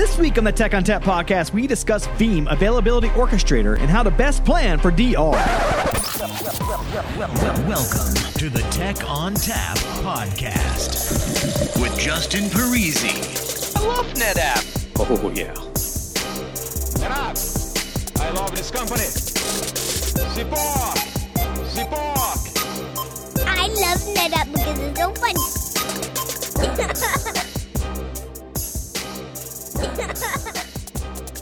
This week on the Tech on Tap podcast, we discuss Veeam Availability Orchestrator and how to best plan for DR. Welcome to the Tech on Tap podcast with Justin Parisi. I love NetApp. Oh, yeah. NetApp. I love this company. Support. Support. I love NetApp because it's so funny.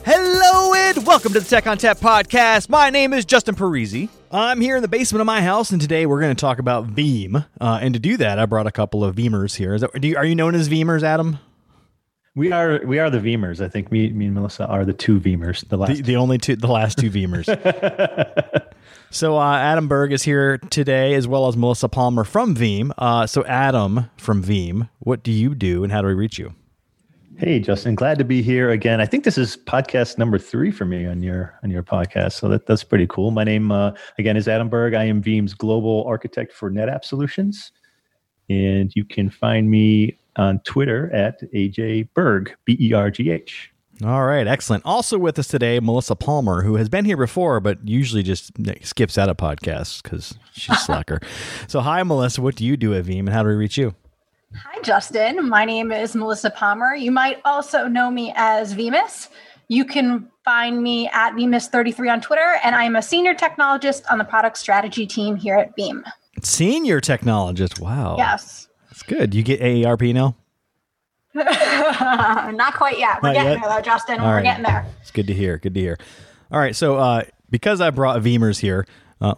Hello and welcome to the Tech on Tap podcast. My name is Justin Parisi. I'm here in the basement of my house, and today we're going to talk about Veeam. And to do that, I brought a couple of Veemers here. Are you known as Veemers, Adam? We are the Veemers. I think me and Melissa are the two Veemers. The last two Veemers. So Adam Berg is here today, as well as Melissa Palmer from Veeam. So Adam from Veeam, what do you do, and how do we reach you? Hey, Justin, glad to be here again. I think this is podcast number 3 for me on your podcast, so that's pretty cool. My name, again, is Adam Berg. I am Veeam's Global Architect for NetApp Solutions, and you can find me on Twitter at AJ Berg, B-E-R-G-H. All right, excellent. Also with us today, Melissa Palmer, who has been here before, but usually just skips out of podcasts because she's a slacker. So hi, Melissa. What do you do at Veeam, and how do we reach you? Hi, Justin. My name is Melissa Palmer. You might also know me as Veemus. You can find me at Veemus33 on Twitter, and I'm a senior technologist on the product strategy team here at Veeam. Senior technologist. Wow. Yes. That's good. You get AARP now? Not quite yet. We're getting there, though, Justin. We're getting there. It's good to hear. Good to hear. All right. So because I brought Veemers here,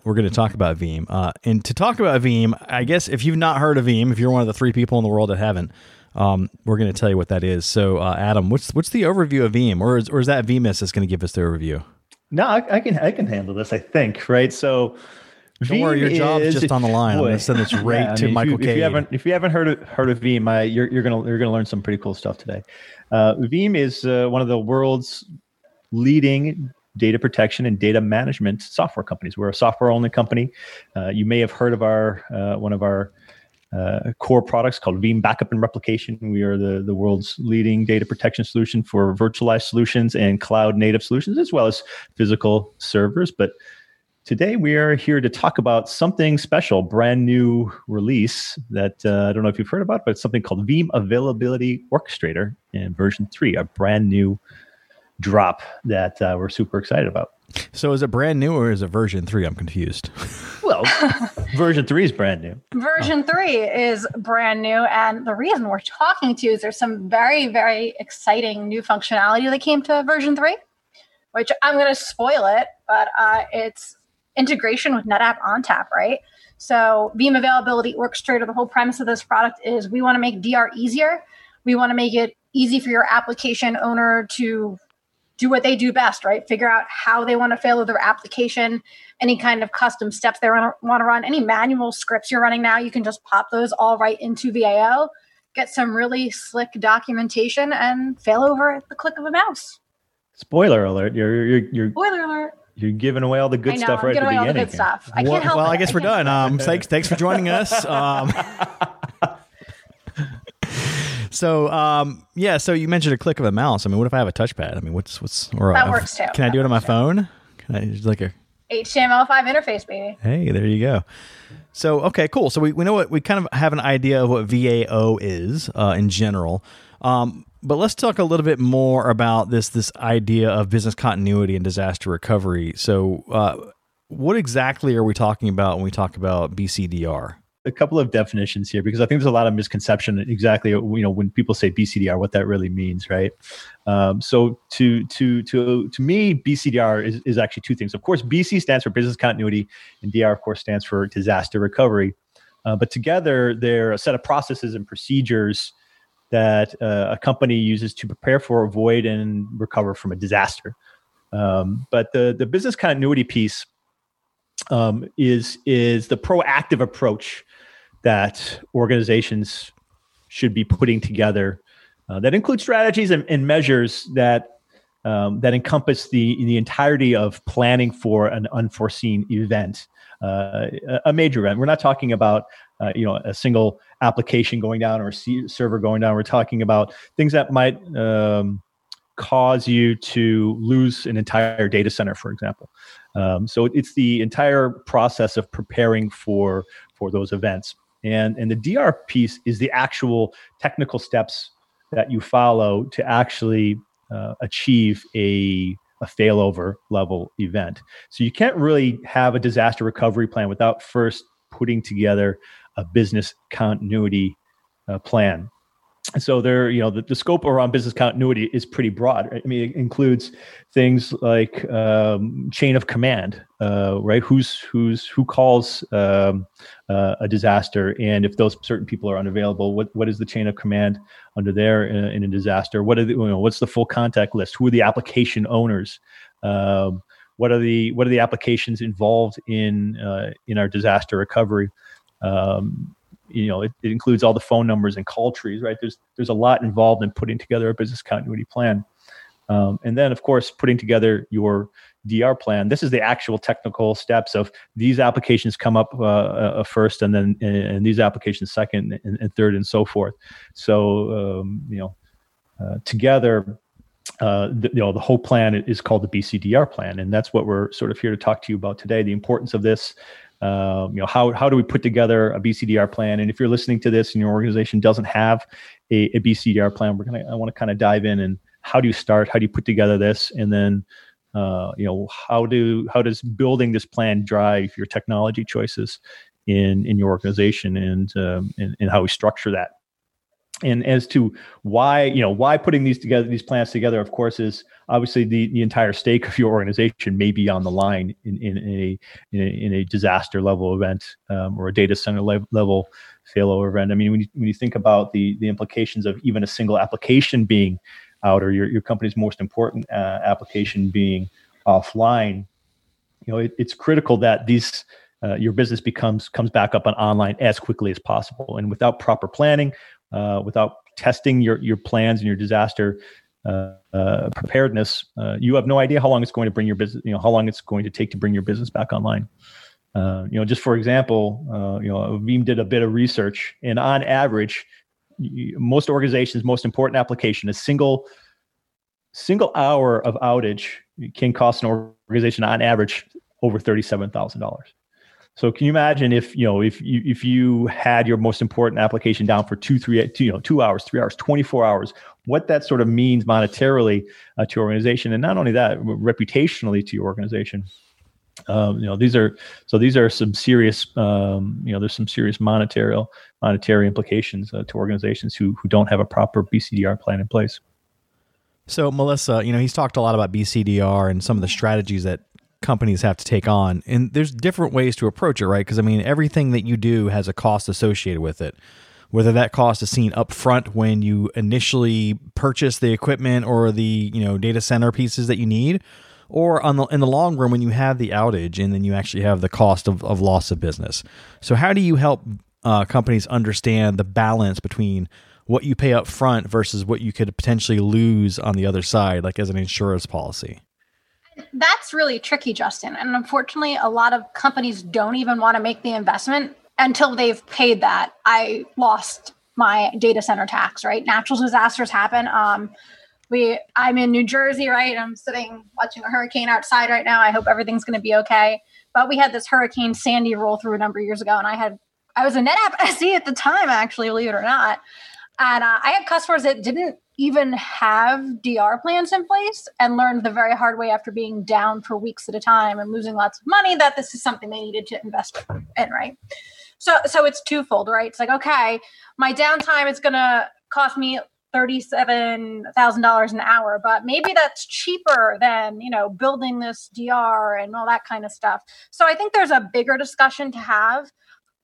we're going to talk about Veeam. And to talk about Veeam, I guess if you've not heard of Veeam, if you're one of the 3 people in the world that haven't, we're going to tell you what that is. So, Adam, what's the overview of Veeam? Or is that Veemus that's going to give us the overview? No, I can handle this, I think, right? So don't worry, your job's just on the line. I'm going to send this right to Michael Cade. If you haven't heard of Veeam, you're going to learn some pretty cool stuff today. Veeam is one of the world's leading data protection and data management software companies. We're a software-only company. You may have heard of our one of our core products called Veeam Backup and Replication. We are the world's leading data protection solution for virtualized solutions and cloud-native solutions, as well as physical servers. But today we are here to talk about something special, brand new release that I don't know if you've heard about, but it's something called Veeam Availability Orchestrator in version 3, a brand new drop that we're super excited about. So is it brand new or is it version 3? I'm confused. Well, version 3 is brand new. Version 3 is brand new. And the reason we're talking to you is there's some very, very exciting new functionality that came to version 3, which I'm going to spoil it, but it's integration with NetApp ONTAP, right? So Veeam Availability Orchestrator, the whole premise of this product is we want to make DR easier. We want to make it easy for your application owner to do what they do best, right? Figure out how they want to fail with their application, any kind of custom steps they want to run, any manual scripts you're running now, you can just pop those all right into VAO, get some really slick documentation, and fail over at the click of a mouse. Spoiler alert. You're Spoiler alert. You're giving away all the good stuff right at the beginning. All the good stuff. I can't help it. Well, I guess we're done. Thanks for joining us. So you mentioned a click of a mouse. I mean, what if I have a touchpad? I mean, works too. Can I do it on my phone? Can I just like a HTML5 interface, baby? Hey, there you go. So, okay, cool. So we know what, we kind of have an idea of what VAO is in general. But let's talk a little bit more about this idea of business continuity and disaster recovery. So what exactly are we talking about when we talk about BCDR? A couple of definitions here, because I think there's a lot of misconception exactly, when people say BCDR, what that really means, right? So to me, BCDR is actually 2 things. Of course, BC stands for business continuity, and DR, of course, stands for disaster recovery. But together, they're a set of processes and procedures that a company uses to prepare for, avoid, and recover from a disaster. But the business continuity piece is the proactive approach that organizations should be putting together that includes strategies and measures that encompass the entirety of planning for an unforeseen event, a major event. We're not talking about a single application going down or a server going down. We're talking about things that might cause you to lose an entire data center, for example. So it's the entire process of preparing for those events. And the DR piece is the actual technical steps that you follow to actually achieve a failover level event. So you can't really have a disaster recovery plan without first putting together a business continuity plan. And so there, you know, the scope around business continuity is pretty broad. Right? I mean, it includes things like chain of command, right? Who calls a disaster, and if those certain people are unavailable, what is the chain of command under there in a disaster? What are the, you know, what's the full contact list? Who are the application owners? What are the applications involved in our disaster recovery? You know, it includes all the phone numbers and call trees, right? There's a lot involved in putting together a business continuity plan. And then, of course, putting together your DR plan. This is the actual technical steps of these applications come up first, and then and these applications second and third and so forth. So, together, the whole plan is called the BCDR plan. And that's what we're sort of here to talk to you about today, the importance of this. How do we put together a BCDR plan? And if you're listening to this and your organization doesn't have a BCDR plan, I want to kind of dive in and how do you start? How do you put together this? And then, how does building this plan drive your technology choices in your organization and how we structure that? And as to why putting these plans together, of course, is obviously the entire stake of your organization may be on the line in a disaster level event or a data center level failover event. I mean, when you think about the implications of even a single application being out or your company's most important application being offline, you know, it's critical that these. Your business comes back up and online as quickly as possible, and without proper planning, without testing your plans and your disaster preparedness, you have no idea how long it's going to bring your business. You know how long it's going to take to bring your business back online. Just for example, Veeam did a bit of research, and on average, most organizations' most important application, a single hour of outage can cost an organization on average over $37,000. So can you imagine if you had your most important application down for 2 hours, 3 hours, 24 hours, what that sort of means monetarily to your organization, and not only that, reputationally to your organization. These are some serious there's some serious monetary implications to organizations who don't have a proper BCDR plan in place. So Melissa, he's talked a lot about BCDR and some of the strategies that companies have to take on, and there's different ways to approach it, right? Because I mean, everything that you do has a cost associated with it, whether that cost is seen up front when you initially purchase the equipment or the data center pieces that you need, or in the long run when you have the outage and then you actually have the cost of loss of business. So how do you help companies understand the balance between what you pay up front versus what you could potentially lose on the other side, like as an insurance policy? That's really tricky, Justin. And unfortunately, a lot of companies don't even want to make the investment until they've paid that. I lost my data center tax, right? Natural disasters happen. I'm in New Jersey, right? I'm sitting watching a hurricane outside right now. I hope everything's going to be okay. But we had this Hurricane Sandy roll through a number of years ago, and I was a NetApp SE at the time, actually, believe it or not. And I had customers that didn't even have DR plans in place and learned the very hard way after being down for weeks at a time and losing lots of money that this is something they needed to invest in, right? So it's twofold, right? It's like, okay, my downtime is going to cost me $37,000 an hour, but maybe that's cheaper than, building this DR and all that kind of stuff. So I think there's a bigger discussion to have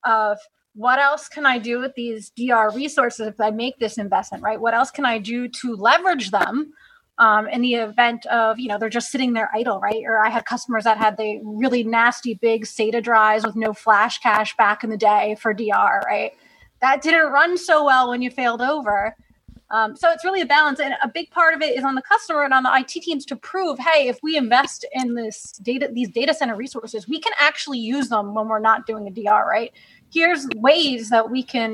of, what else can I do with these DR resources if I make this investment, right? What else can I do to leverage them in the event of, they're just sitting there idle, right? Or I had customers that had the really nasty big SATA drives with no flash cache back in the day for DR, right? That didn't run so well when you failed over. So it's really a balance. And a big part of it is on the customer and on the IT teams to prove, hey, if we invest in these data center resources, we can actually use them when we're not doing a DR, right? here's ways that we can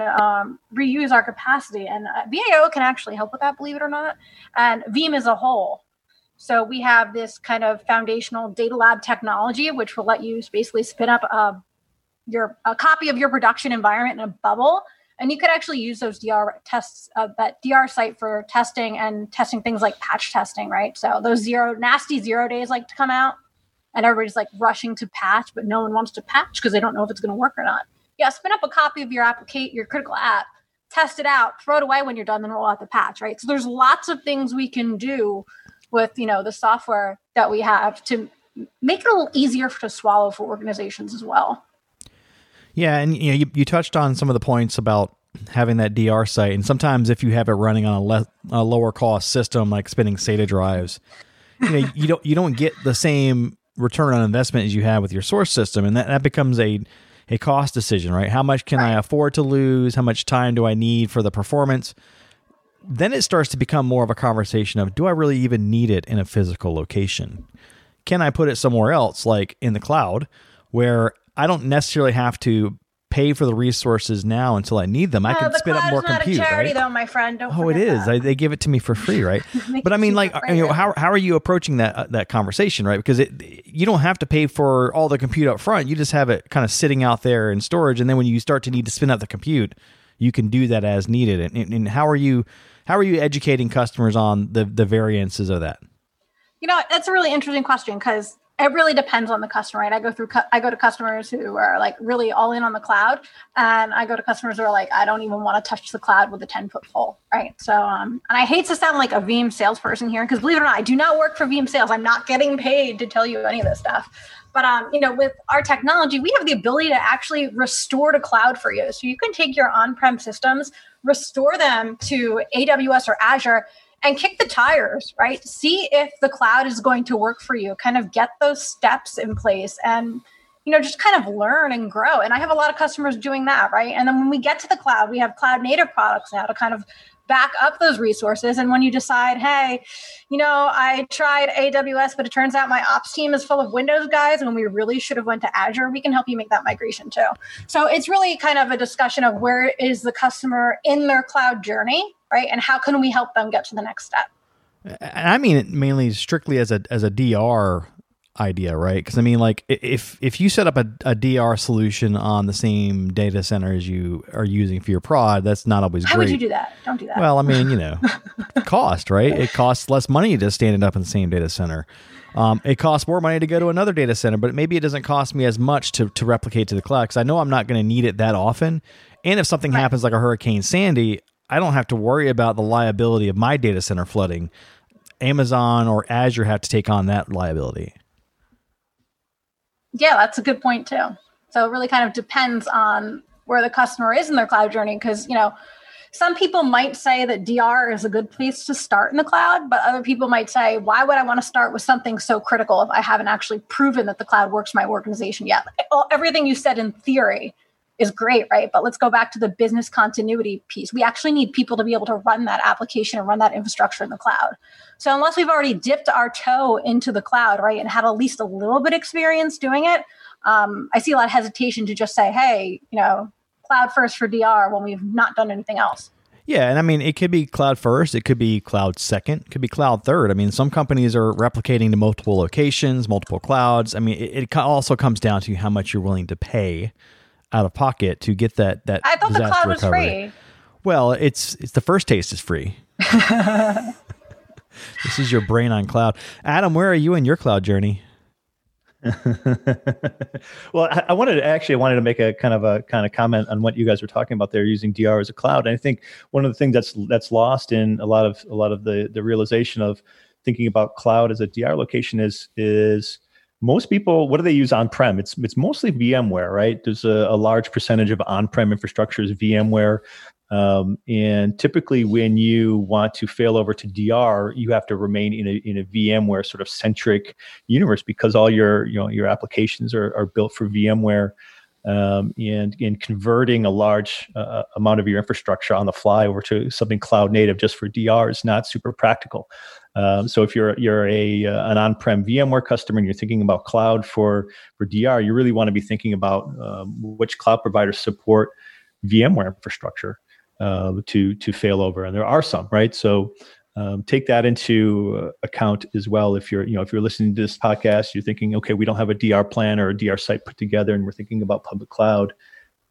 reuse our capacity. And VAO can actually help with that, believe it or not. And Veeam as a whole. So we have this kind of foundational data lab technology, which will let you basically spin up a copy of your production environment in a bubble. And you could actually use those DR tests, that DR site for testing and testing things like patch testing, right? So those nasty zero days like to come out and everybody's like rushing to patch, but no one wants to patch because they don't know if it's going to work or not. Yeah, spin up a copy of your critical app, test it out, throw it away when you're done, then roll out the patch, right? So there's lots of things we can do with, the software that we have to make it a little easier to swallow for organizations as well. Yeah. And you touched on some of the points about having that DR site. And sometimes if you have it running on a lower cost system, like spinning SATA drives, you don't get the same return on investment as you have with your source system. And that becomes a cost decision, right? How much can I afford to lose? How much time do I need for the performance? Then it starts to become more of a conversation of, do I really even need it in a physical location? Can I put it somewhere else, like in the cloud, where I don't necessarily have to pay for the resources now until I need them. I can spin up more compute, right? It's not a charity, though, my friend. Don't forget it is. They give it to me for free, right? But I mean, like, how are you approaching that conversation, right? Because you don't have to pay for all the compute up front. You just have it kind of sitting out there in storage, and then when you start to need to spin up the compute, you can do that as needed. And how are you educating customers on the variances of that? That's a really interesting question because it really depends on the customer, right? I go to customers who are like really all in on the cloud, and I go to customers who are like, I don't even want to touch the cloud with a 10-foot pole, right? So, and I hate to sound like a Veeam salesperson here because believe it or not, I do not work for Veeam sales. I'm not getting paid to tell you any of this stuff. But, with our technology, we have the ability to actually restore to cloud for you. So you can take your on-prem systems, restore them to AWS or Azure, and kick the tires, right? See if the cloud is going to work for you. Kind of get those steps in place and, just kind of learn and grow. And I have a lot of customers doing that, right? And then when we get to the cloud, we have cloud native products now to kind of back up those resources. And when you decide, hey, I tried AWS, but it turns out my ops team is full of Windows guys and we really should have went to Azure, we can help you make that migration too. So it's really kind of a discussion of where is the customer in their cloud journey, right? And how can we help them get to the next step? And I mean it mainly strictly as a DR idea, right? Because I mean, like if you set up a DR solution on the same data center as you are using for your prod, that's not always great. How would you do that? Don't do that. Well, I mean, cost, right? It costs less money to stand it up in the same data center. It costs more money to go to another data center, but maybe it doesn't cost me as much to replicate to the cloud because I know I'm not going to need it that often. And if something happens like a Hurricane Sandy, I don't have to worry about the liability of my data center flooding. Amazon or Azure have to take on that liability. Yeah, that's a good point too. So it really kind of depends on where the customer is in their cloud journey. Because, some people might say that DR is a good place to start in the cloud, but other people might say, why would I want to start with something so critical if I haven't actually proven that the cloud works for my organization yet? Everything you said in theory is great, right? But let's go back to the business continuity piece. We actually need people to be able to run that application and run that infrastructure in the cloud. So unless we've already dipped our toe into the cloud, right, and have at least a little bit experience doing it, I see a lot of hesitation to just say, hey, cloud first for DR when we've not done anything else. Yeah. And I mean, it could be cloud first. It could be cloud second. It could be cloud third. I mean, some companies are replicating to multiple locations, multiple clouds. I mean, it also comes down to how much you're willing to pay out of pocket to get that I thought the cloud was free. Well, it's the first taste is free. This is your brain on cloud. Adam, where are you in your cloud journey? Well, I wanted to make a kind of comment on what you guys were talking about there, using DR as a cloud. And I think one of the things that's lost in a lot of the realization of thinking about cloud as a DR location is most people, what do they use on-prem? It's mostly VMware, right? There's a large percentage of on-prem infrastructure is VMware. And typically when you want to fail over to DR, you have to remain in a VMware sort of centric universe because all your applications are built for VMware. and converting a large amount of your infrastructure on the fly over to something cloud native just for DR is not super practical. So if you're an on-prem VMware customer and you're thinking about cloud for DR, you really want to be thinking about which cloud providers support VMware infrastructure to fail over, and there are some, right? So take that into account as well. If you're listening to this podcast, you're thinking, okay, we don't have a DR plan or a DR site put together, and we're thinking about public cloud,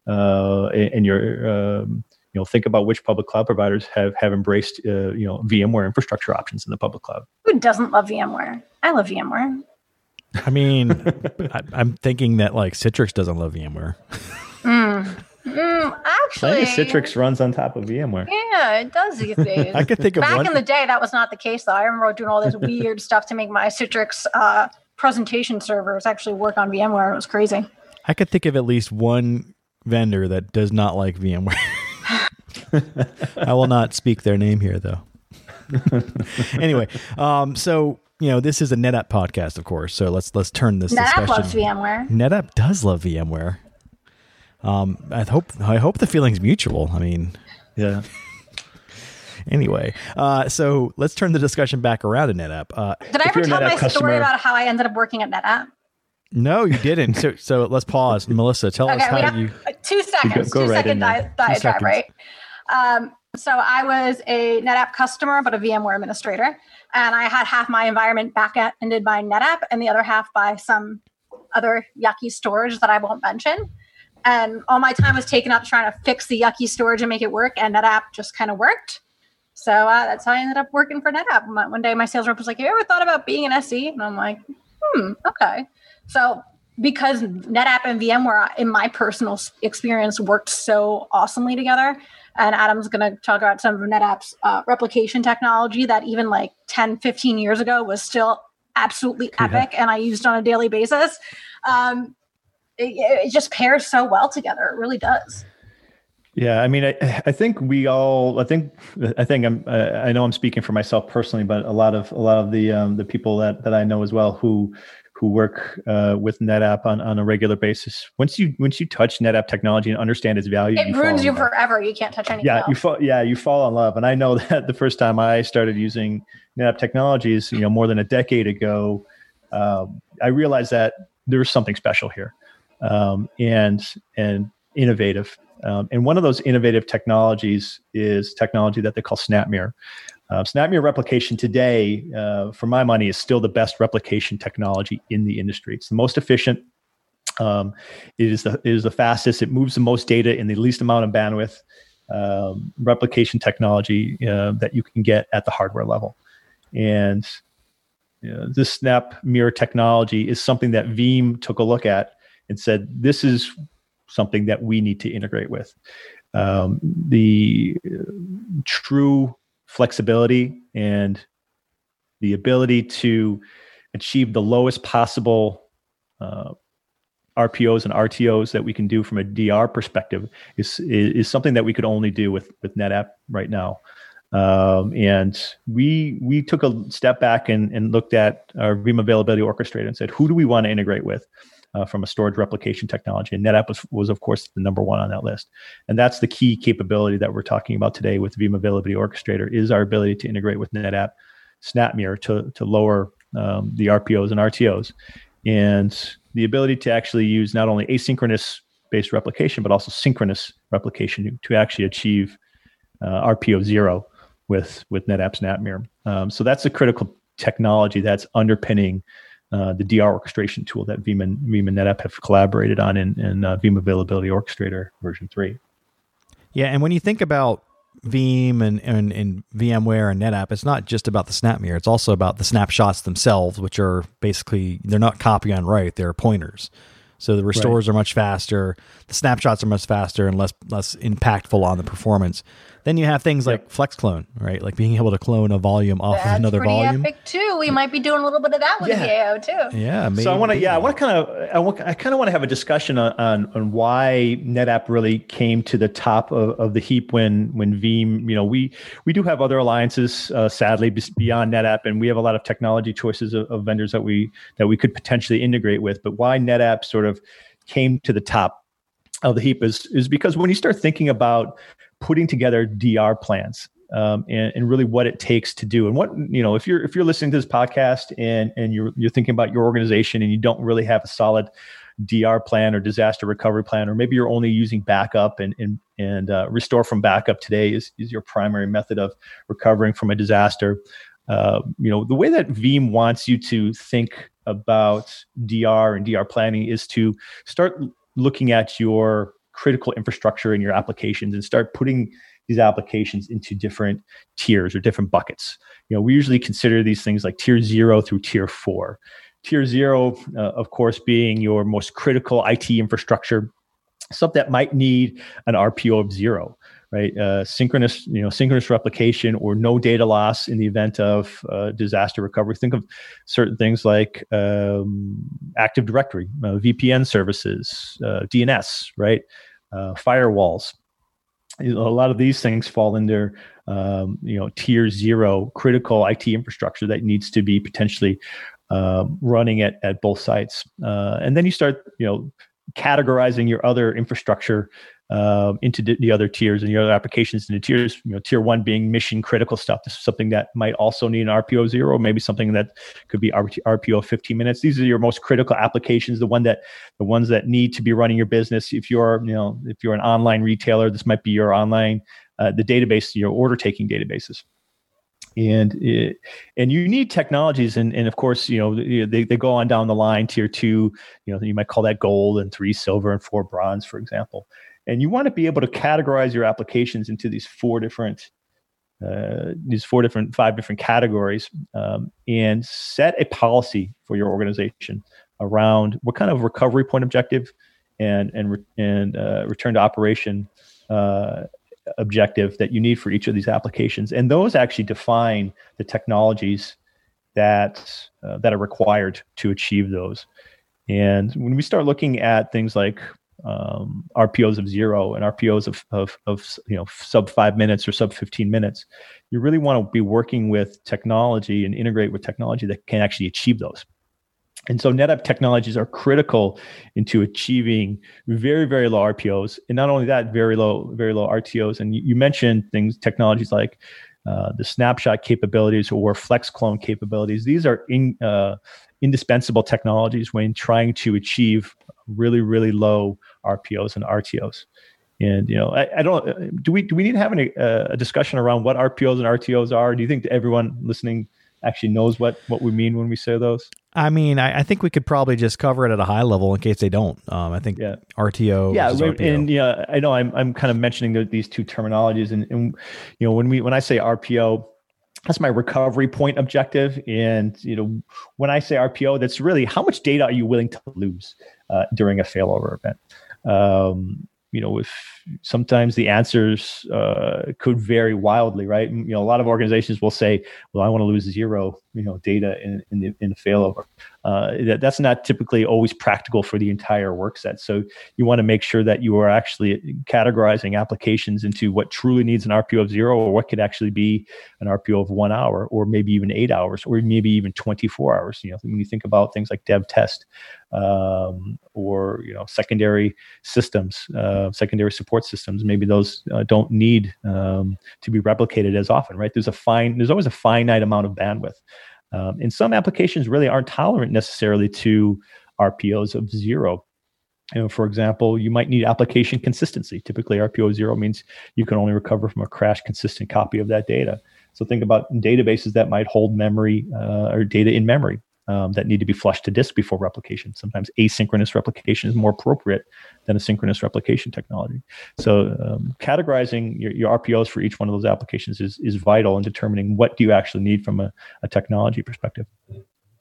and think about which public cloud providers have embraced VMware infrastructure options in the public cloud. Who doesn't love VMware? I love VMware. I mean, I'm thinking that like Citrix doesn't love VMware. Actually, I think Citrix runs on top of VMware. Yeah, it does these days. I could think of back in the day that was not the case though. I remember doing all this weird stuff to make my Citrix presentation servers actually work on VMware. It was crazy. I could think of at least one vendor that does not like VMware. I will not speak their name here though. Anyway, so this is a NetApp podcast, of course. So let's turn this discussion. NetApp loves VMware. NetApp does love VMware. I hope the feeling's mutual. I mean, yeah. Anyway, so let's turn the discussion back around to NetApp. Did I ever tell my story about how I ended up working at NetApp? No, you didn't. So let's pause. Melissa, tell us how you. 2 seconds. Diatribe, right? So I was a NetApp customer, but a VMware administrator, and I had half my environment back-ended by NetApp, and the other half by some other yucky storage that I won't mention. And all my time was taken up trying to fix the yucky storage and make it work. And NetApp just kind of worked. So that's how I ended up working for NetApp. One day my sales rep was like, "You ever thought about being an SE?" And I'm like, okay. So because NetApp and VMware, in my personal experience, worked so awesomely together. And Adam's going to talk about some of NetApp's replication technology that even like 10, 15 years ago was still absolutely epic. And I used on a daily basis. It just pairs so well together. It really does. Yeah. I mean, I know I'm speaking for myself personally, but a lot of the people that I know as well who work with NetApp on a regular basis. Once you touch NetApp technology and understand its value, it ruins you forever. You can't touch anything else. You fall in love. And I know that the first time I started using NetApp technologies, more than a decade ago, I realized that there was something special here. And innovative. And one of those innovative technologies is technology that they call SnapMirror. SnapMirror replication today, for my money, is still the best replication technology in the industry. It's the most efficient. It is the fastest. It moves the most data in the least amount of bandwidth. Replication technology that you can get at the hardware level. And this SnapMirror technology is something that Veeam took a look at and said, this is something that we need to integrate with. The true flexibility and the ability to achieve the lowest possible RPOs and RTOs that we can do from a DR perspective is something that we could only do with NetApp right now. And we took a step back and looked at our Veeam Availability Orchestrator and said, who do we want to integrate with? From a storage replication technology. And NetApp was, of course, the number one on that list. And that's the key capability that we're talking about today with Veeam Availability Orchestrator is our ability to integrate with NetApp SnapMirror to lower the RPOs and RTOs. And the ability to actually use not only asynchronous-based replication, but also synchronous replication to actually achieve RPO zero with NetApp SnapMirror. So that's a critical technology that's underpinning the DR orchestration tool that Veeam and NetApp have collaborated on in Veeam Availability Orchestrator version 3. Yeah, and when you think about Veeam and VMware and NetApp, it's not just about the SnapMirror. It's also about the snapshots themselves, which are basically, they're not copy on write, they're pointers. So the restores are much faster, the snapshots are much faster and less impactful on the performance. Then you have things like FlexClone, right? Like being able to clone a volume off of another volume. That's pretty epic too. We might be doing a little bit of that with the AO too. Yeah, maybe. So I kind of want to have a discussion on why NetApp really came to the top of the heap when Veeam. We do have other alliances, sadly, beyond NetApp, and we have a lot of technology choices of vendors that we could potentially integrate with. But why NetApp sort of came to the top of the heap is because when you start thinking about putting together DR plans and really what it takes to do, and what, you know, if you're listening to this podcast and you're thinking about your organization and you don't really have a solid DR plan or disaster recovery plan, or maybe you're only using backup and restore from backup today is your primary method of recovering from a disaster. You know, the way that Veeam wants you to think about DR and DR planning is to start looking at your critical infrastructure and your applications and start putting these applications into different tiers or different buckets. You know, we usually consider these things like tier 0 through tier 4. Tier 0, of course, being your most critical IT infrastructure, stuff that might need an RPO of 0, right? Synchronous replication or no data loss in the event of disaster recovery. Think of certain things like Active Directory, VPN services, DNS, right? Firewalls. A lot of these things fall under tier 0 critical IT infrastructure that needs to be potentially running at both sites. And then you start, categorizing your other infrastructure into the other tiers and your other applications into tiers, tier 1 being mission critical stuff. This is something that might also need an RPO 0, maybe something that could be RPO 15 minutes. These are your most critical applications, the ones that need to be running your business. If you're an online retailer, this might be your online, the database, your order taking databases. And you need technologies, and of course, they go on down the line. Tier 2, you might call that gold, and 3 silver, and 4 bronze, for example. And you want to be able to categorize your applications into these 5 different categories, and set a policy for your organization around what kind of recovery point objective and return to operation objective that you need for each of these applications. And those actually define the technologies that are required to achieve those. And when we start looking at things like RPOs of 0 and RPOs of sub 5 minutes or sub 15 minutes, you really want to be working with technology and integrate with technology that can actually achieve those. And so NetApp technologies are critical into achieving very, very low RPOs. And not only that, very low RTOs. And you mentioned technologies like the snapshot capabilities or FlexClone capabilities. These are indispensable technologies when trying to achieve really, really low RPOs and RTOs. And, do we need to have a discussion around what RPOs and RTOs are? Do you think that everyone listening actually knows what we mean when we say those? I mean, I think we could probably just cover it at a high level in case they don't. I think RTO. Yeah, RPO. And I know I'm kind of mentioning these two terminologies, and when I say RPO, that's my recovery point objective, and when I say RPO, that's really how much data are you willing to lose during a failover event. If sometimes the answers could vary wildly, right? A lot of organizations will say, "Well, I want to lose 0, data in the failover." That's not typically always practical for the entire work set. So you want to make sure that you are actually categorizing applications into what truly needs an RPO of 0, or what could actually be an RPO of 1 hour, or maybe even 8 hours, or maybe even 24 hours. When you think about things like dev test, or secondary systems. Secondary support systems, maybe those don't need to be replicated as often, right? There's always a finite amount of bandwidth. And some applications really aren't tolerant necessarily to RPOs of 0. For example, you might need application consistency. Typically, RPO 0 means you can only recover from a crash consistent copy of that data. So think about databases that might hold memory or data in memory. That need to be flushed to disk before replication. Sometimes asynchronous replication is more appropriate than a synchronous replication technology. So categorizing your RPOs for each one of those applications is vital in determining what do you actually need from a technology perspective.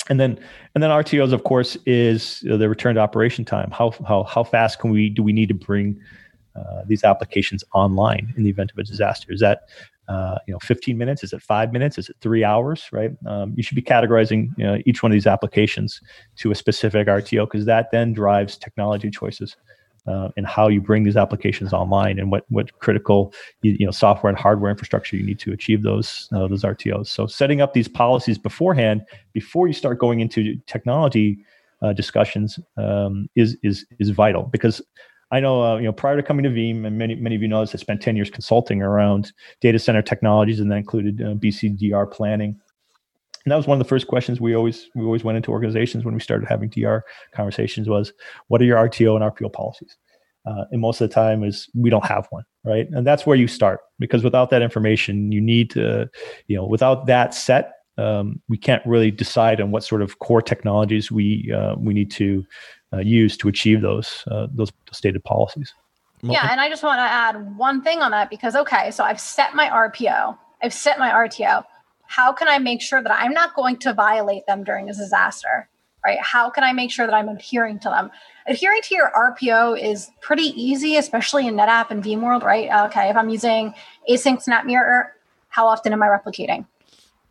And then RTOs, of course, is the return to operation time. How fast do we need to bring these applications online in the event of a disaster? Is that 15 minutes? Is it 5 minutes? Is it 3 hours? Right? You should be categorizing each one of these applications to a specific RTO, because that then drives technology choices and how you bring these applications online and what critical software and hardware infrastructure you need to achieve those RTOs. So setting up these policies beforehand, before you start going into technology discussions, is vital, because I know, prior to coming to Veeam, and many of you know this, I spent 10 years consulting around data center technologies, and that included BCDR planning. And that was one of the first questions we always went into organizations when we started having DR conversations was, what are your RTO and RPO policies? And most of the time is we don't have one, right? And that's where you start, because without that information, you need to, without that set, we can't really decide on what sort of core technologies we need to use to achieve those stated policies. Yeah, and I just want to add one thing on that, because, so I've set my RPO, I've set my RTO. How can I make sure that I'm not going to violate them during a disaster, right? How can I make sure that I'm adhering to them? Adhering to your RPO is pretty easy, especially in NetApp and VMworld, right? Okay, if I'm using async SnapMirror, how often am I replicating?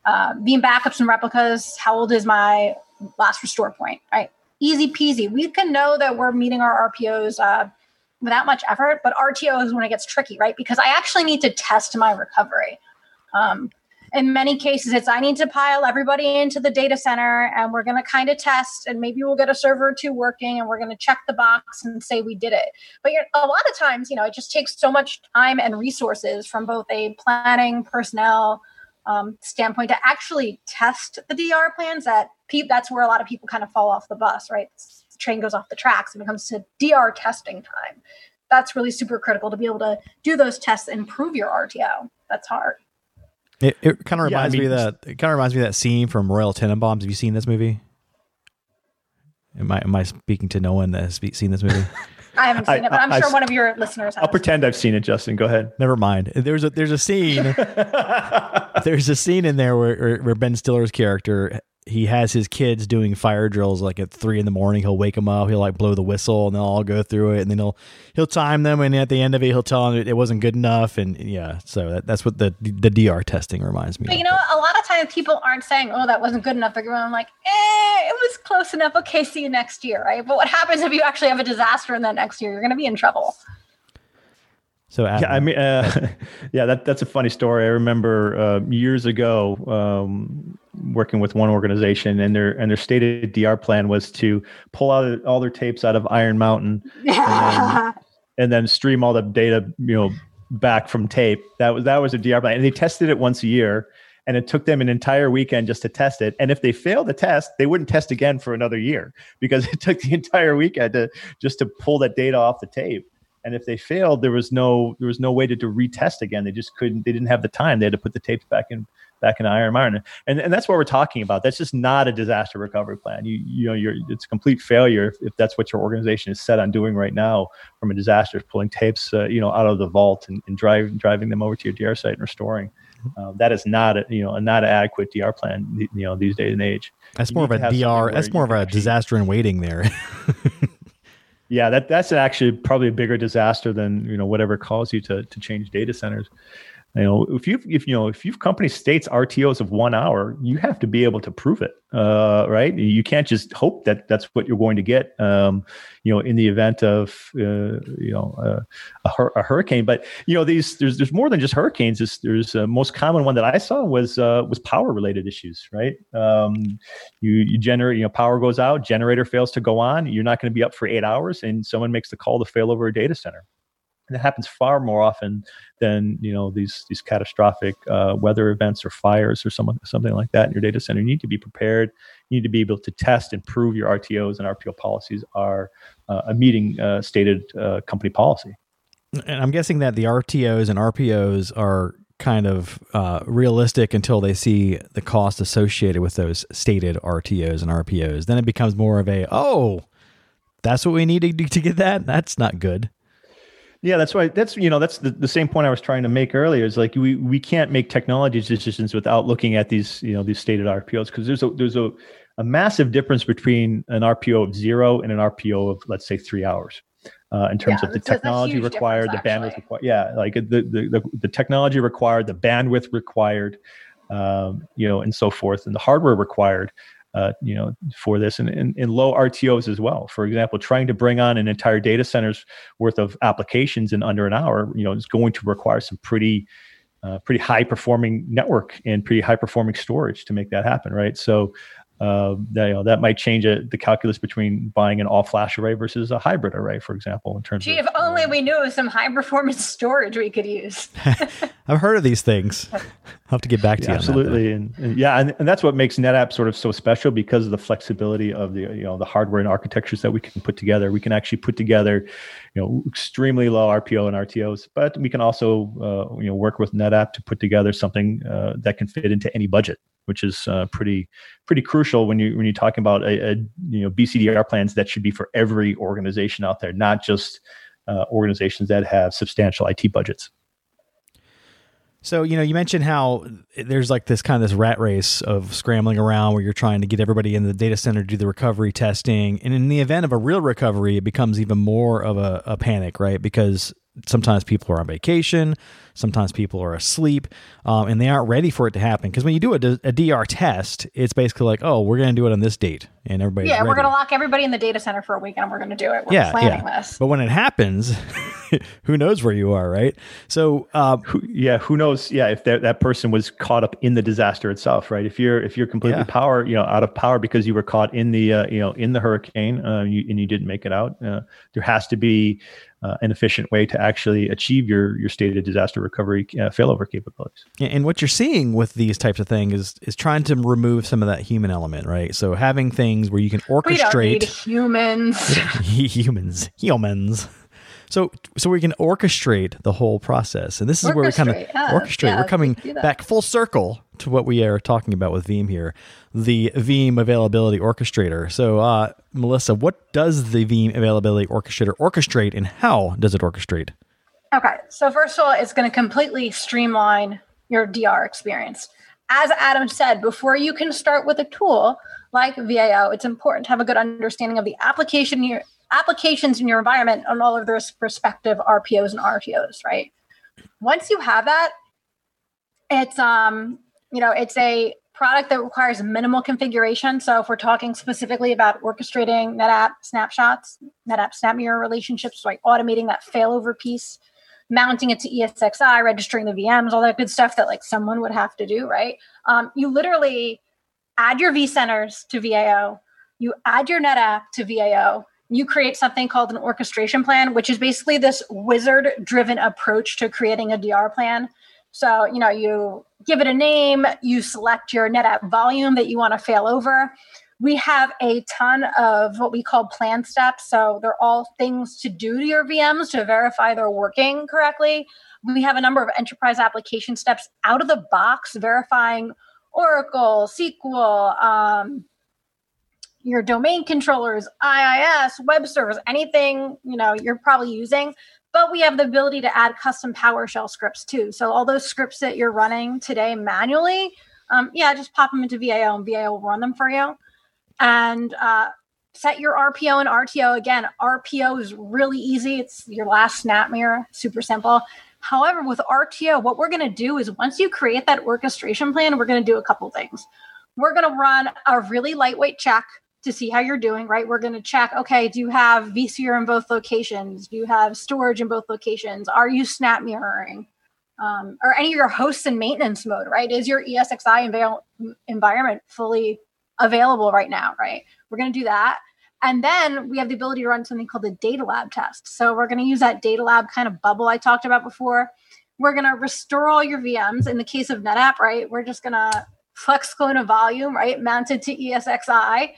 Veeam backups and replicas, how old is my last restore point, right? Easy peasy. We can know that we're meeting our RPOs without much effort, but RTO is when it gets tricky, right? Because I actually need to test my recovery. In many cases, it's I need to pile everybody into the data center, and we're going to kind of test, and maybe we'll get a server or two working, and we're going to check the box and say we did it. But a lot of times, it just takes so much time and resources from both a planning, personnel standpoint to actually test the DR plans. That's where a lot of people kind of fall off the bus, right? The train goes off the tracks when it comes to DR testing time. That's really super critical to be able to do those tests and improve your RTO. That's hard. It kind of reminds me of that scene from Royal Tenenbaums. Have you seen this movie? Am I speaking to no one that has seen this movie? I haven't seen it, but I'm sure one of your listeners has. I'll pretend I've seen it, Justin. Go ahead. Never mind. There's a scene. There's a scene in there where Ben Stiller's character, he has his kids doing fire drills like at 3 a.m. He'll wake them up. He'll like blow the whistle, and they'll all go through it, and then he'll time them. And at the end of it, he'll tell them it wasn't good enough. And yeah, so that's what the DR testing reminds me. But a lot of times people aren't saying, "Oh, that wasn't good enough." They're going like, "It was close enough. Okay, see you next year," right? But what happens if you actually have a disaster and then next year you're going to be in trouble? So Adam. Yeah, I mean, that's a funny story. I remember years ago working with one organization, and their stated DR plan was to pull out all their tapes out of Iron Mountain and then stream all the data, back from tape. That was a DR plan, and they tested it once a year. And it took them an entire weekend just to test it. And if they failed the test, they wouldn't test again for another year, because it took the entire weekend to pull that data off the tape. And if they failed, there was no way to retest again. They just couldn't. They didn't have the time. They had to put the tapes back in Iron Mountain. And that's what we're talking about. That's just not a disaster recovery plan. It's a complete failure if that's what your organization is set on doing right now from a disaster, pulling tapes out of the vault and driving them over to your DR site and restoring. That is not not an adequate DR plan these days and age. That's more of a DR. That's more of a disaster in waiting there. Yeah, that's actually probably a bigger disaster than whatever calls you to change data centers. If your company states RTOs of 1 hour, you have to be able to prove it, right? You can't just hope that that's what you're going to get, in the event of a hurricane. But there's more than just hurricanes. There's the most common one that I saw was power related issues, right? You generate, power goes out, generator fails to go on. You're not going to be up for 8 hours, and someone makes the call to fail over a data center. And it happens far more often than these catastrophic weather events or fires or something like that in your data center. You need to be prepared. You need to be able to test and prove your RTOs and RPO policies are meeting stated company policy. And I'm guessing that the RTOs and RPOs are kind of realistic until they see the cost associated with those stated RTOs and RPOs. Then it becomes more of a, that's what we need to do to get that? That's not good. Yeah, that's why. That's the same point I was trying to make earlier. Is like we can't make technology decisions without looking at these stated RPOs, because there's a massive difference between an RPO of 0 and an RPO of, let's say, 3 hours, in terms of the technology required, the bandwidth required. Yeah, like the technology required, the bandwidth required, and so forth, and the hardware required. For this and low RTOs as well. For example, trying to bring on an entire data center's worth of applications in under an hour, is going to require some pretty high performing network and pretty high performing storage to make that happen, right? So that might change the calculus between buying an all-flash array versus a hybrid array, for example, in terms of... Gee, if only we knew of some high-performance storage we could use. I've heard of these things. I'll have to get back to you. Absolutely. And that's what makes NetApp sort of so special, because of the flexibility of the hardware and architectures that we can put together. We can actually put together, extremely low RPO and RTOs, but we can also, work with NetApp to put together something that can fit into any budget, which is pretty crucial when you're talking about BCDR plans that should be for every organization out there, not just organizations that have substantial IT budgets. So, you mentioned how there's like this rat race of scrambling around where you're trying to get everybody in the data center to do the recovery testing. And in the event of a real recovery, it becomes even more of a panic, right? Because sometimes people are on vacation, sometimes people are asleep, and they aren't ready for it to happen. Because when you do a DR test, it's basically like, oh, we're going to do it on this date. And everybody's ready. We're going to lock everybody in the data center for a week and we're going to do it. We're planning this. But when it happens... who knows where you are, right? So, who knows? Yeah, if that person was caught up in the disaster itself, right? If you're completely out of power because you were caught in the in the hurricane, and you didn't make it out, there has to be an efficient way to actually achieve your stated disaster recovery failover capabilities. Yeah, and what you're seeing with these types of things is trying to remove some of that human element, right? So having things where you can orchestrate. We don't need humans. Humans. So we can orchestrate the whole process. And this is where we kind of orchestrate. Yeah, we're coming back full circle to what we are talking about with Veeam here, the Veeam Availability Orchestrator. So, Melissa, what does the Veeam Availability Orchestrator orchestrate, and how does it orchestrate? Okay. So first of all, it's going to completely streamline your DR experience. As Adam said, before you can start with a tool like VAO, it's important to have a good understanding of the applications in your environment on all of their respective RPOs and RTOs, right? Once you have that, it's it's a product that requires minimal configuration. So if we're talking specifically about orchestrating NetApp snapshots, NetApp SnapMirror relationships, like automating that failover piece, mounting it to ESXi, registering the VMs, all that good stuff that like someone would have to do, right? You literally add your vCenters to VAO, you add your NetApp to VAO, you create something called an orchestration plan, which is basically this wizard-driven approach to creating a DR plan. So, you give it a name, you select your NetApp volume that you want to fail over. We have a ton of what we call plan steps. So they're all things to do to your VMs to verify they're working correctly. We have a number of enterprise application steps out of the box, verifying Oracle, SQL, your domain controllers, IIS, web servers, anything, you're probably using, but we have the ability to add custom PowerShell scripts too. So all those scripts that you're running today manually, just pop them into VAO and VAO will run them for you. And set your RPO and RTO. Again, RPO is really easy. It's your last SnapMirror, super simple. However, with RTO, what we're going to do is once you create that orchestration plan, we're going to do a couple things. We're going to run a really lightweight check to see how you're doing, right? We're going to check, okay, do you have vCR in both locations? Do you have storage in both locations? Are you snap mirroring? Are any of your hosts in maintenance mode, right? Is your ESXi environment fully available right now, right? We're going to do that. And then we have the ability to run something called the data lab test. So we're going to use that data lab kind of bubble I talked about before. We're going to restore all your VMs. In the case of NetApp, right, we're just going to FlexClone a volume, right, mounted to ESXi.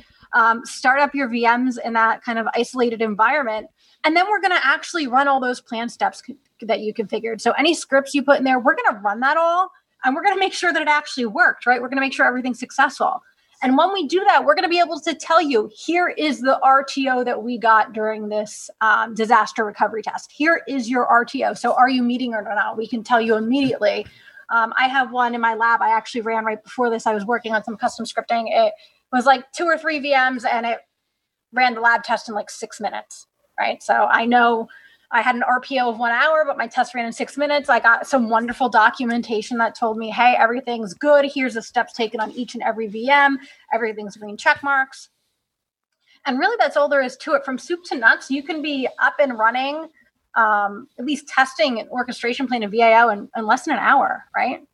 Start up your VMs in that kind of isolated environment. And then we're going to actually run all those plan steps that you configured. So any scripts you put in there, we're going to run that all. And we're going to make sure that it actually worked, right? We're going to make sure everything's successful. And when we do that, we're going to be able to tell you, here is the RTO that we got during this disaster recovery test. Here is your RTO. So are you meeting or not? We can tell you immediately. I have one in my lab I actually ran right before this. I was working on some custom scripting. It was like 2 or 3 VMs, and it ran the lab test in like 6 minutes, right? So I know I had an RPO of 1 hour, but my test ran in 6 minutes. I got some wonderful documentation that told me, hey, everything's good. Here's the steps taken on each and every VM. Everything's green check marks. And really, that's all there is to it. From soup to nuts, you can be up and running, at least testing an orchestration plan in VAO in less than an hour, right?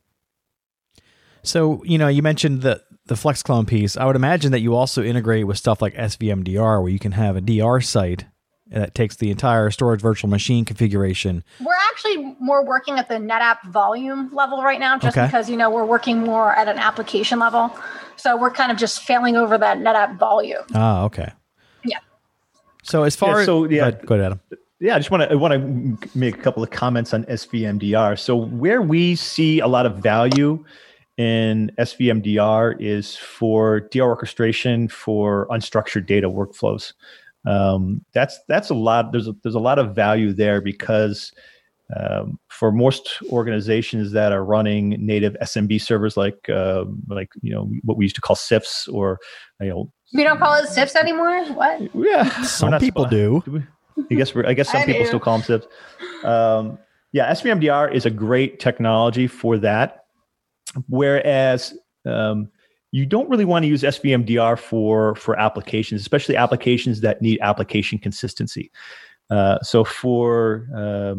So, you know, you mentioned the FlexClone piece. I would imagine that you also integrate with stuff like SVMDR, where you can have a DR site that takes the entire storage virtual machine configuration. We're actually more working at the NetApp volume level right now, just because, you know, we're working more at an application level. So we're kind of just failing over that NetApp volume. Ah, okay. Yeah. So as far go ahead, Adam. Yeah, I just want to make a couple of comments on SVMDR. So where we see a lot of value in SVMDR is for DR orchestration for unstructured data workflows. That's a lot. There's a lot of value there because for most organizations that are running native SMB servers, like you know what we used to call SIFs, or you know, we don't call it SIFs anymore. What? Yeah, some people do. I guess some people still call them SIFs. Yeah, SVMDR is a great technology for that. Whereas you don't really want to use SVMDR for applications, especially applications that need application consistency. So for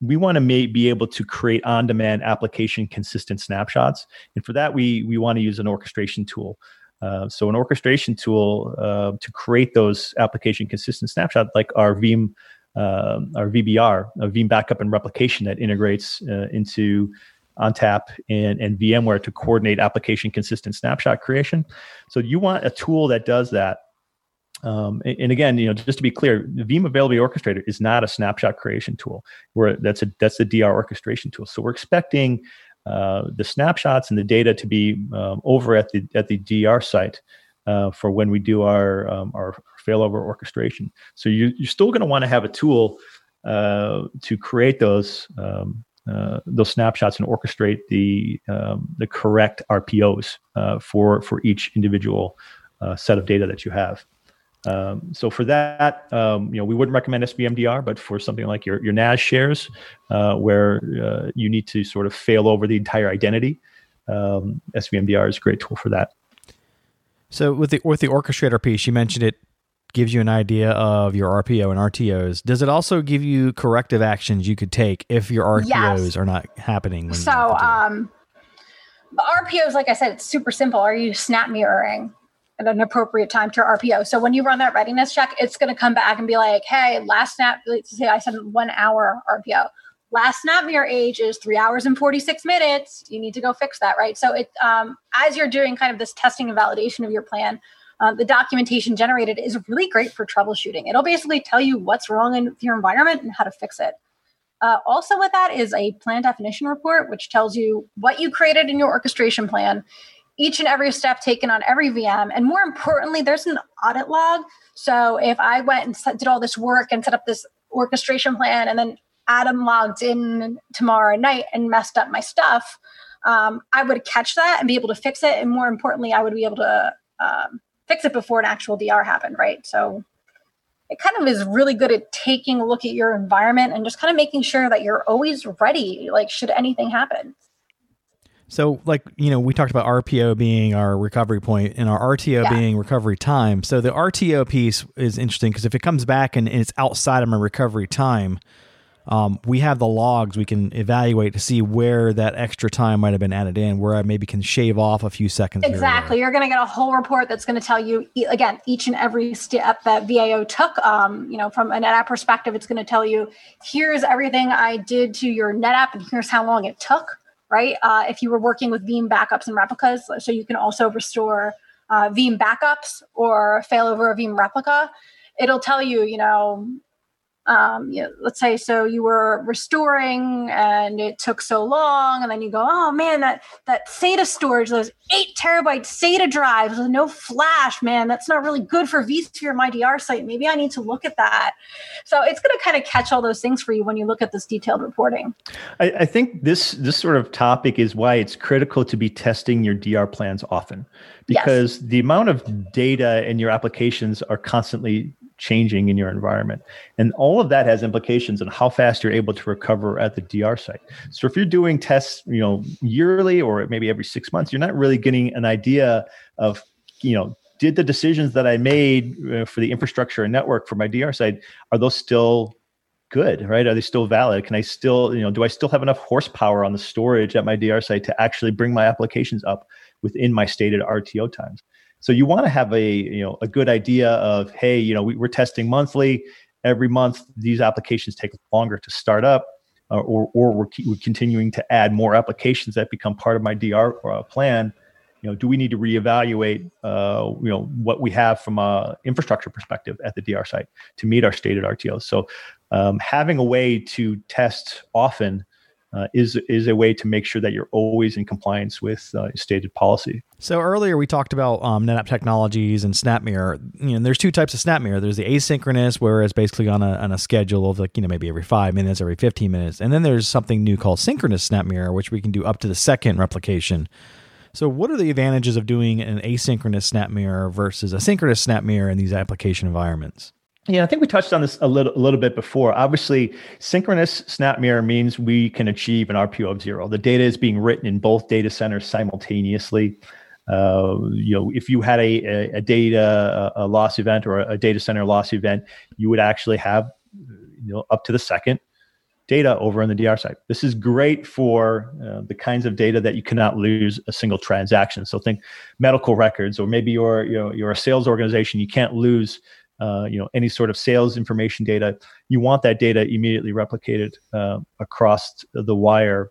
we want to be able to create on-demand application consistent snapshots, and for that we want to use an orchestration tool. So an orchestration tool to create those application consistent snapshots, like our VBR, Veeam Backup and Replication, that integrates into ONTAP and VMware to coordinate application consistent snapshot creation. So you want a tool that does that. And again, you know, just to be clear, the Veeam Availability Orchestrator is not a snapshot creation tool. That's the DR orchestration tool. So we're expecting the snapshots and the data to be over at the DR site for when we do our failover orchestration. So you're still going to want to have a tool to create those snapshots and orchestrate the correct RPOs for each individual set of data that you have. So for that, you know, we wouldn't recommend SVMDR, but for something like your NAS shares, where you need to sort of fail over the entire identity, SVMDR is a great tool for that. So with the orchestrator piece, you mentioned it gives you an idea of your RPO and RTOs. Does it also give you corrective actions you could take if your RPOs are not happening? So RPOs, like I said, it's super simple. Are you snap mirroring at an appropriate time to your RPO? So when you run that readiness check, it's going to come back and be like, hey, last snap, let's say I said 1 hour RPO. Last snap mirror age is 3 hours and 46 minutes. You need to go fix that, right? So it as you're doing kind of this testing and validation of your plan, the documentation generated is really great for troubleshooting. It'll basically tell you what's wrong in your environment and how to fix it. Also with that is a plan definition report, which tells you what you created in your orchestration plan, each and every step taken on every VM. And more importantly, there's an audit log. So if I went and did all this work and set up this orchestration plan, and then Adam logged in tomorrow night and messed up my stuff, I would catch that and be able to fix it. And more importantly, I would be able to fix it before an actual DR happened, right? So it kind of is really good at taking a look at your environment and just kind of making sure that you're always ready, like should anything happen. So like, you know, we talked about RPO being our recovery point and our RTO being recovery time. So the RTO piece is interesting because if it comes back and it's outside of my recovery time, we have the logs we can evaluate to see where that extra time might have been added in, where I maybe can shave off a few seconds. Exactly. You're going to get a whole report that's going to tell you, again, each and every step that VAO took. You know, from a NetApp perspective, it's going to tell you, here's everything I did to your NetApp and here's how long it took, right? If you were working with Veeam backups and replicas, so you can also restore Veeam backups or failover a Veeam replica. It'll tell you, you know, let's say, so you were restoring and it took so long, and then you go, oh man, that SATA storage, those 8 terabyte SATA drives with no flash, man, that's not really good for vSphere, my DR site. Maybe I need to look at that. So it's going to kind of catch all those things for you when you look at this detailed reporting. I think this sort of topic is why it's critical to be testing your DR plans often, because the amount of data in your applications are constantly changing in your environment. And all of that has implications on how fast you're able to recover at the DR site. So if you're doing tests, you know, yearly or maybe every 6 months, you're not really getting an idea of, you know, did the decisions that I made for the infrastructure and network for my DR site, are those still good, right? Are they still valid? Can I still, you know, do I still have enough horsepower on the storage at my DR site to actually bring my applications up within my stated RTO times? So you want to have a, you know, a good idea of, hey, you know, we're testing monthly. Every month, these applications take longer to start up, or we're continuing to add more applications that become part of my DR plan. You know, do we need to reevaluate, you know, what we have from a infrastructure perspective at the DR site to meet our stated RTOs? So, having a way to test often is a way to make sure that you're always in compliance with stated policy. So earlier we talked about NetApp technologies and SnapMirror. You know, there's two types of SnapMirror. There's the asynchronous, where it's basically on a schedule of, like, you know, maybe every 5 minutes, every 15 minutes, and then there's something new called synchronous SnapMirror, which we can do up to the second replication. So what are the advantages of doing an asynchronous SnapMirror versus a synchronous SnapMirror in these application environments? Yeah, I think we touched on this a little bit before. Obviously, synchronous SnapMirror means we can achieve an RPO of 0. The data is being written in both data centers simultaneously. You know, if you had a data a loss event or a data center loss event, you would actually have, you know, up to the second data over on the DR side. This is great for the kinds of data that you cannot lose a single transaction. So think medical records, or maybe you're a sales organization. You can't lose any sort of sales information data. You want that data immediately replicated across the wire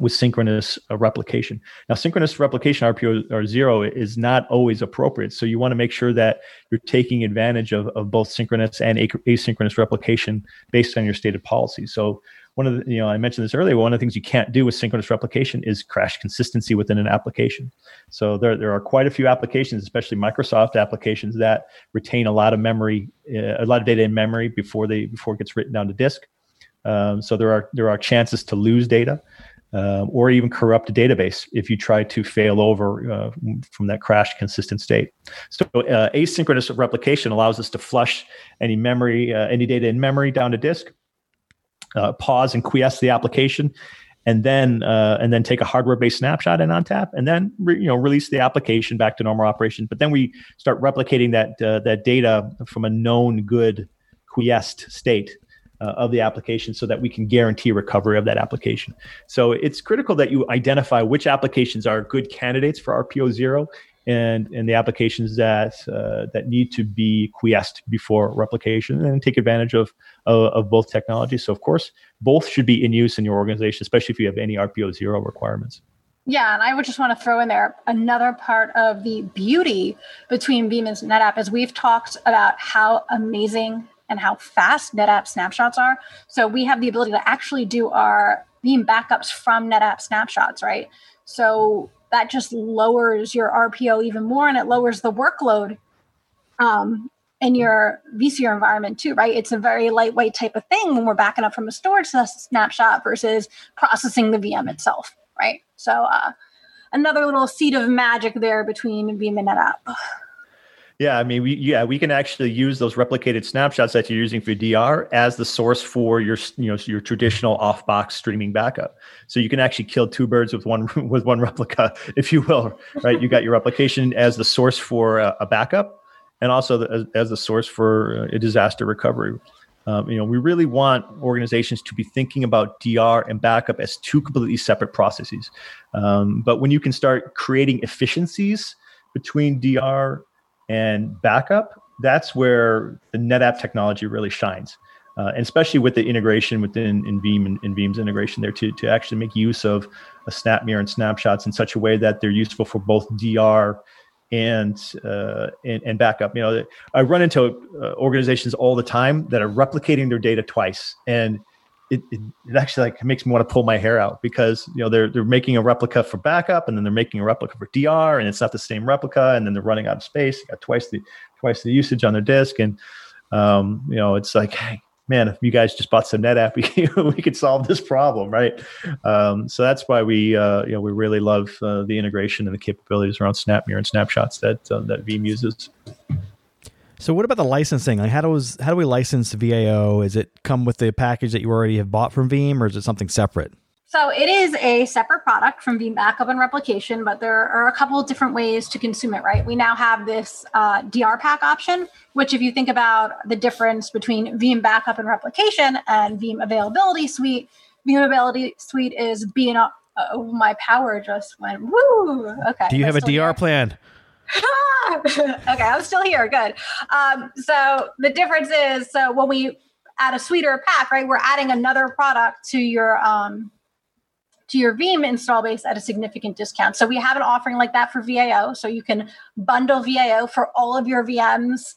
with synchronous replication. Now, synchronous replication, RPO or 0, is not always appropriate. So you want to make sure that you're taking advantage of both synchronous and asynchronous replication based on your stated policy. So one of the, you know, I mentioned this earlier, one of the things you can't do with synchronous replication is crash consistency within an application. So there are quite a few applications, especially Microsoft applications, that retain a lot of memory, a lot of data in memory before it gets written down to disk. So there are chances to lose data. Or even corrupt a database if you try to fail over from that crash consistent state. So asynchronous replication allows us to flush any memory, any data in memory down to disk, pause and quiesce the application, and then take a hardware-based snapshot in ONTAP, and then release the application back to normal operation. But then we start replicating that data from a known good quiesced state of the application, so that we can guarantee recovery of that application. So it's critical that you identify which applications are good candidates for RPO 0 and the applications that need to be quiesced before replication, and take advantage of both technologies. So of course, both should be in use in your organization, especially if you have any RPO 0 requirements. Yeah, and I would just want to throw in there another part of the beauty between Veeam and NetApp is we've talked about how amazing and how fast NetApp snapshots are. So we have the ability to actually do our Veeam backups from NetApp snapshots, right? So that just lowers your RPO even more, and it lowers the workload in your vCR environment too, right? It's a very lightweight type of thing when we're backing up from a storage snapshot versus processing the VM itself, right? So another little seed of magic there between Veeam and NetApp. Yeah, I mean, we can actually use those replicated snapshots that you're using for DR as the source for your traditional off-box streaming backup. So you can actually kill two birds with one replica, if you will, right? You got your replication as the source for a backup, and also as the source for a disaster recovery. We really want organizations to be thinking about DR and backup as two completely separate processes. But when you can start creating efficiencies between DR and backup, that's where the NetApp technology really shines, and especially with the integration within in Veeam and Veeam's integration there to actually make use of a SnapMirror and snapshots in such a way that they're useful for both DR and backup. You know, I run into organizations all the time that are replicating their data twice, and it actually makes me want to pull my hair out, because they're making a replica for backup, and then they're making a replica for DR, and it's not the same replica, and then they're running out of space. They got twice the usage on their disk, and it's like, hey, man, if you guys just bought some NetApp, we could solve this problem, right? So that's why we really love the integration and the capabilities around SnapMirror and snapshots that Veeam uses. So what about the licensing? Like, how do we license VAO? Is it come with the package that you already have bought from Veeam, or is it something separate? So it is a separate product from Veeam Backup and Replication, but there are a couple of different ways to consume it, right? We now have this DR pack option, which if you think about the difference between Veeam Backup and Replication and Veeam Availability Suite, Veeam Availability Suite is being up. Oh, my power just went, woo. Okay. Do you have a DR plan? Okay, I'm still here. Good. So the difference is, so when we add a suite or a pack, right, we're adding another product to your Veeam install base at a significant discount. So we have an offering like that for VAO. So you can bundle VAO for all of your VMs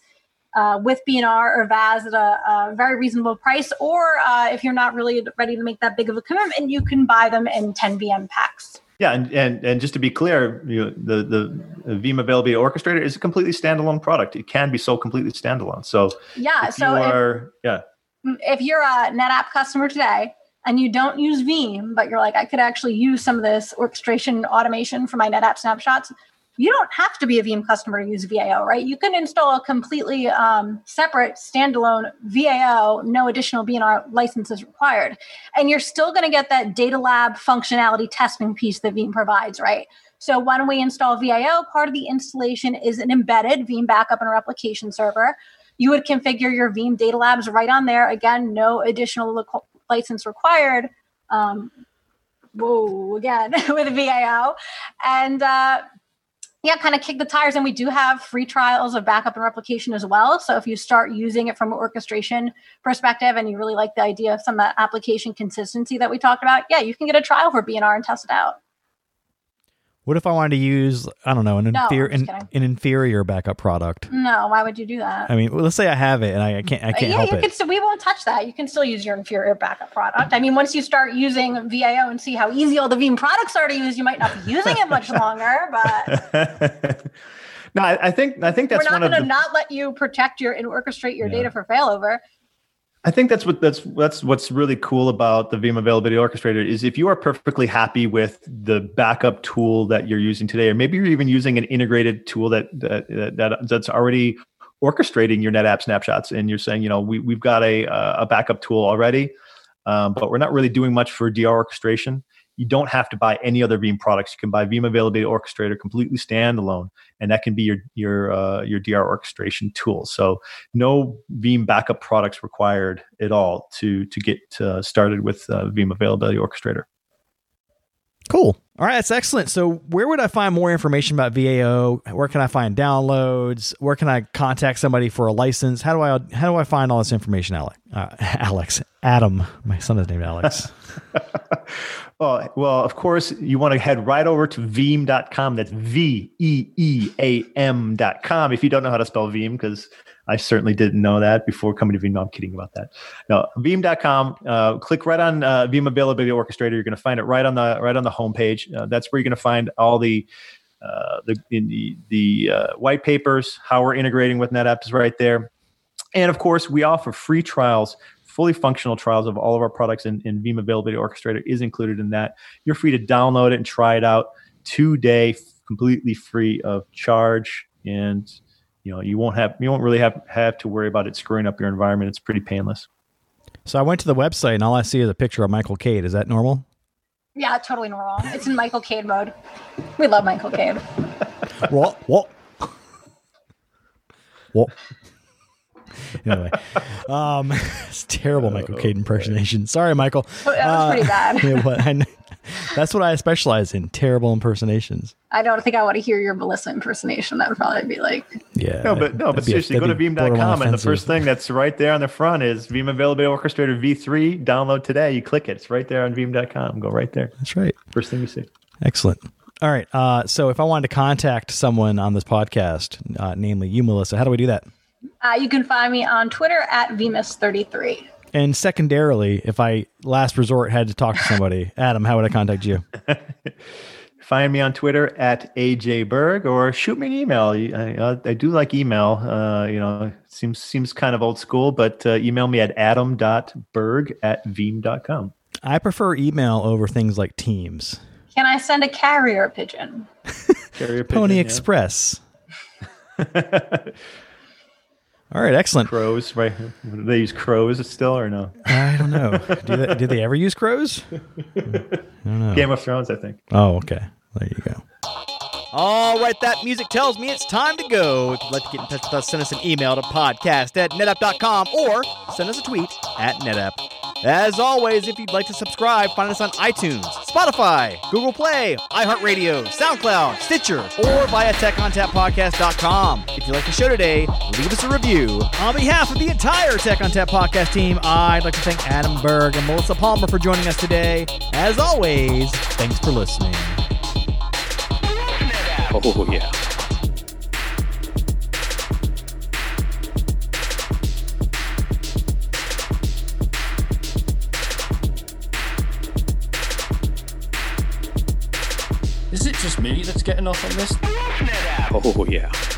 with BNR or VAS at a very reasonable price, or if you're not really ready to make that big of a commitment, you can buy them in 10 VM packs. Yeah, and just to be clear, you know, the Veeam Availability Orchestrator is a completely standalone product. It can be sold completely standalone. So yeah, if you're a NetApp customer today and you don't use Veeam, but you're like, I could actually use some of this orchestration automation for my NetApp snapshots. You don't have to be a Veeam customer to use VAO, right? You can install a completely separate, standalone VAO, no additional BNR licenses required. And you're still going to get that data lab functionality testing piece that Veeam provides, right? So when we install VAO, part of the installation is an embedded Veeam backup and replication server. You would configure your Veeam data labs right on there. Again, no additional license required. With VAO. And... kind of kick the tires. And we do have free trials of backup and replication as well. So if you start using it from an orchestration perspective and you really like the idea of some of that application consistency that we talked about, yeah, you can get a trial for BNR and test it out. What if I wanted to use, I don't know, an inferior backup product? No, why would you do that? I mean, let's say I have it and I can't help it. We won't touch that. You can still use your inferior backup product. I mean, once you start using VAO and see how easy all the Veeam products are to use, you might not be using it much longer. But no, I think that's one of the... We're not going to not let you protect your and orchestrate your data for failover. I think that's what's really cool about the Veeam Availability Orchestrator is if you are perfectly happy with the backup tool that you're using today, or maybe you're even using an integrated tool that's already orchestrating your NetApp snapshots, and you're saying, you know, we've got a backup tool already, but we're not really doing much for DR orchestration. You don't have to buy any other Veeam products. You can buy Veeam Availability Orchestrator completely standalone, and that can be your DR orchestration tool. So no Veeam backup products required at all to get started with Veeam Availability Orchestrator. Cool. All right, that's excellent. So where would I find more information about VAO? Where can I find downloads? Where can I contact somebody for a license? How do I find all this information, Adam? My son is named Alex. Well, of course, you want to head right over to Veeam.com. That's Veeam.com. If you don't know how to spell Veeam, because I certainly didn't know that before coming to Veeam. No, I'm kidding about that. No, Veeam.com. Click right on Veeam Availability Orchestrator. You're going to find it right on the homepage. That's where you're going to find all the white papers, how we're integrating with NetApp is right there. And of course, we offer free trials. Fully functional trials of all of our products, and Veeam Availability Orchestrator is included in that. You're free to download it and try it out today, completely free of charge. And you know, you won't really have to worry about it screwing up your environment. It's pretty painless. So I went to the website and all I see is a picture of Michael Cade. Is that normal? Yeah, totally normal. It's in Michael Cade mode. We love Michael Cade. What? Anyway, it's terrible Michael Cade impersonation. Sorry, Michael. That was pretty bad. That's what I specialize in, terrible impersonations. I don't think I want to hear your Melissa impersonation. That would probably be like... Yeah. No, but seriously, go to Veeam.com, and the first thing that's right there on the front is Veeam Availability Orchestrator V3. Download today. You click it. It's right there on Veeam.com. Go right there. That's right. First thing you see. Excellent. All right. So if I wanted to contact someone on this podcast, namely you, Melissa, how do we do that? You can find me on Twitter at Veemus33. And secondarily, if I last resort had to talk to somebody, Adam, how would I contact you? Find me on Twitter at AJ Berg, or shoot me an email. I do like email. Seems kind of old school, but email me at adam.berg@veeam.com. I prefer email over things like Teams. Can I send a carrier pigeon? Pony Express. All right, excellent. Crows, right? Do they use crows still or no? I don't know. Do they ever use crows? I don't know. Game of Thrones, I think. Oh, okay. There you go. All right, that music tells me it's time to go. If you'd like to get in touch with us, send us an email to podcast@netapp.com or send us a tweet @netapp. As always, if you'd like to subscribe, find us on iTunes, Spotify, Google Play, iHeartRadio, SoundCloud, Stitcher, or via TechOnTapPodcast.com. If you like the show today, leave us a review. On behalf of the entire Tech on Tap podcast team, I'd like to thank Adam Berg and Melissa Palmer for joining us today. As always, thanks for listening. Oh, yeah. Is it just me that's getting off on this? Oh, yeah.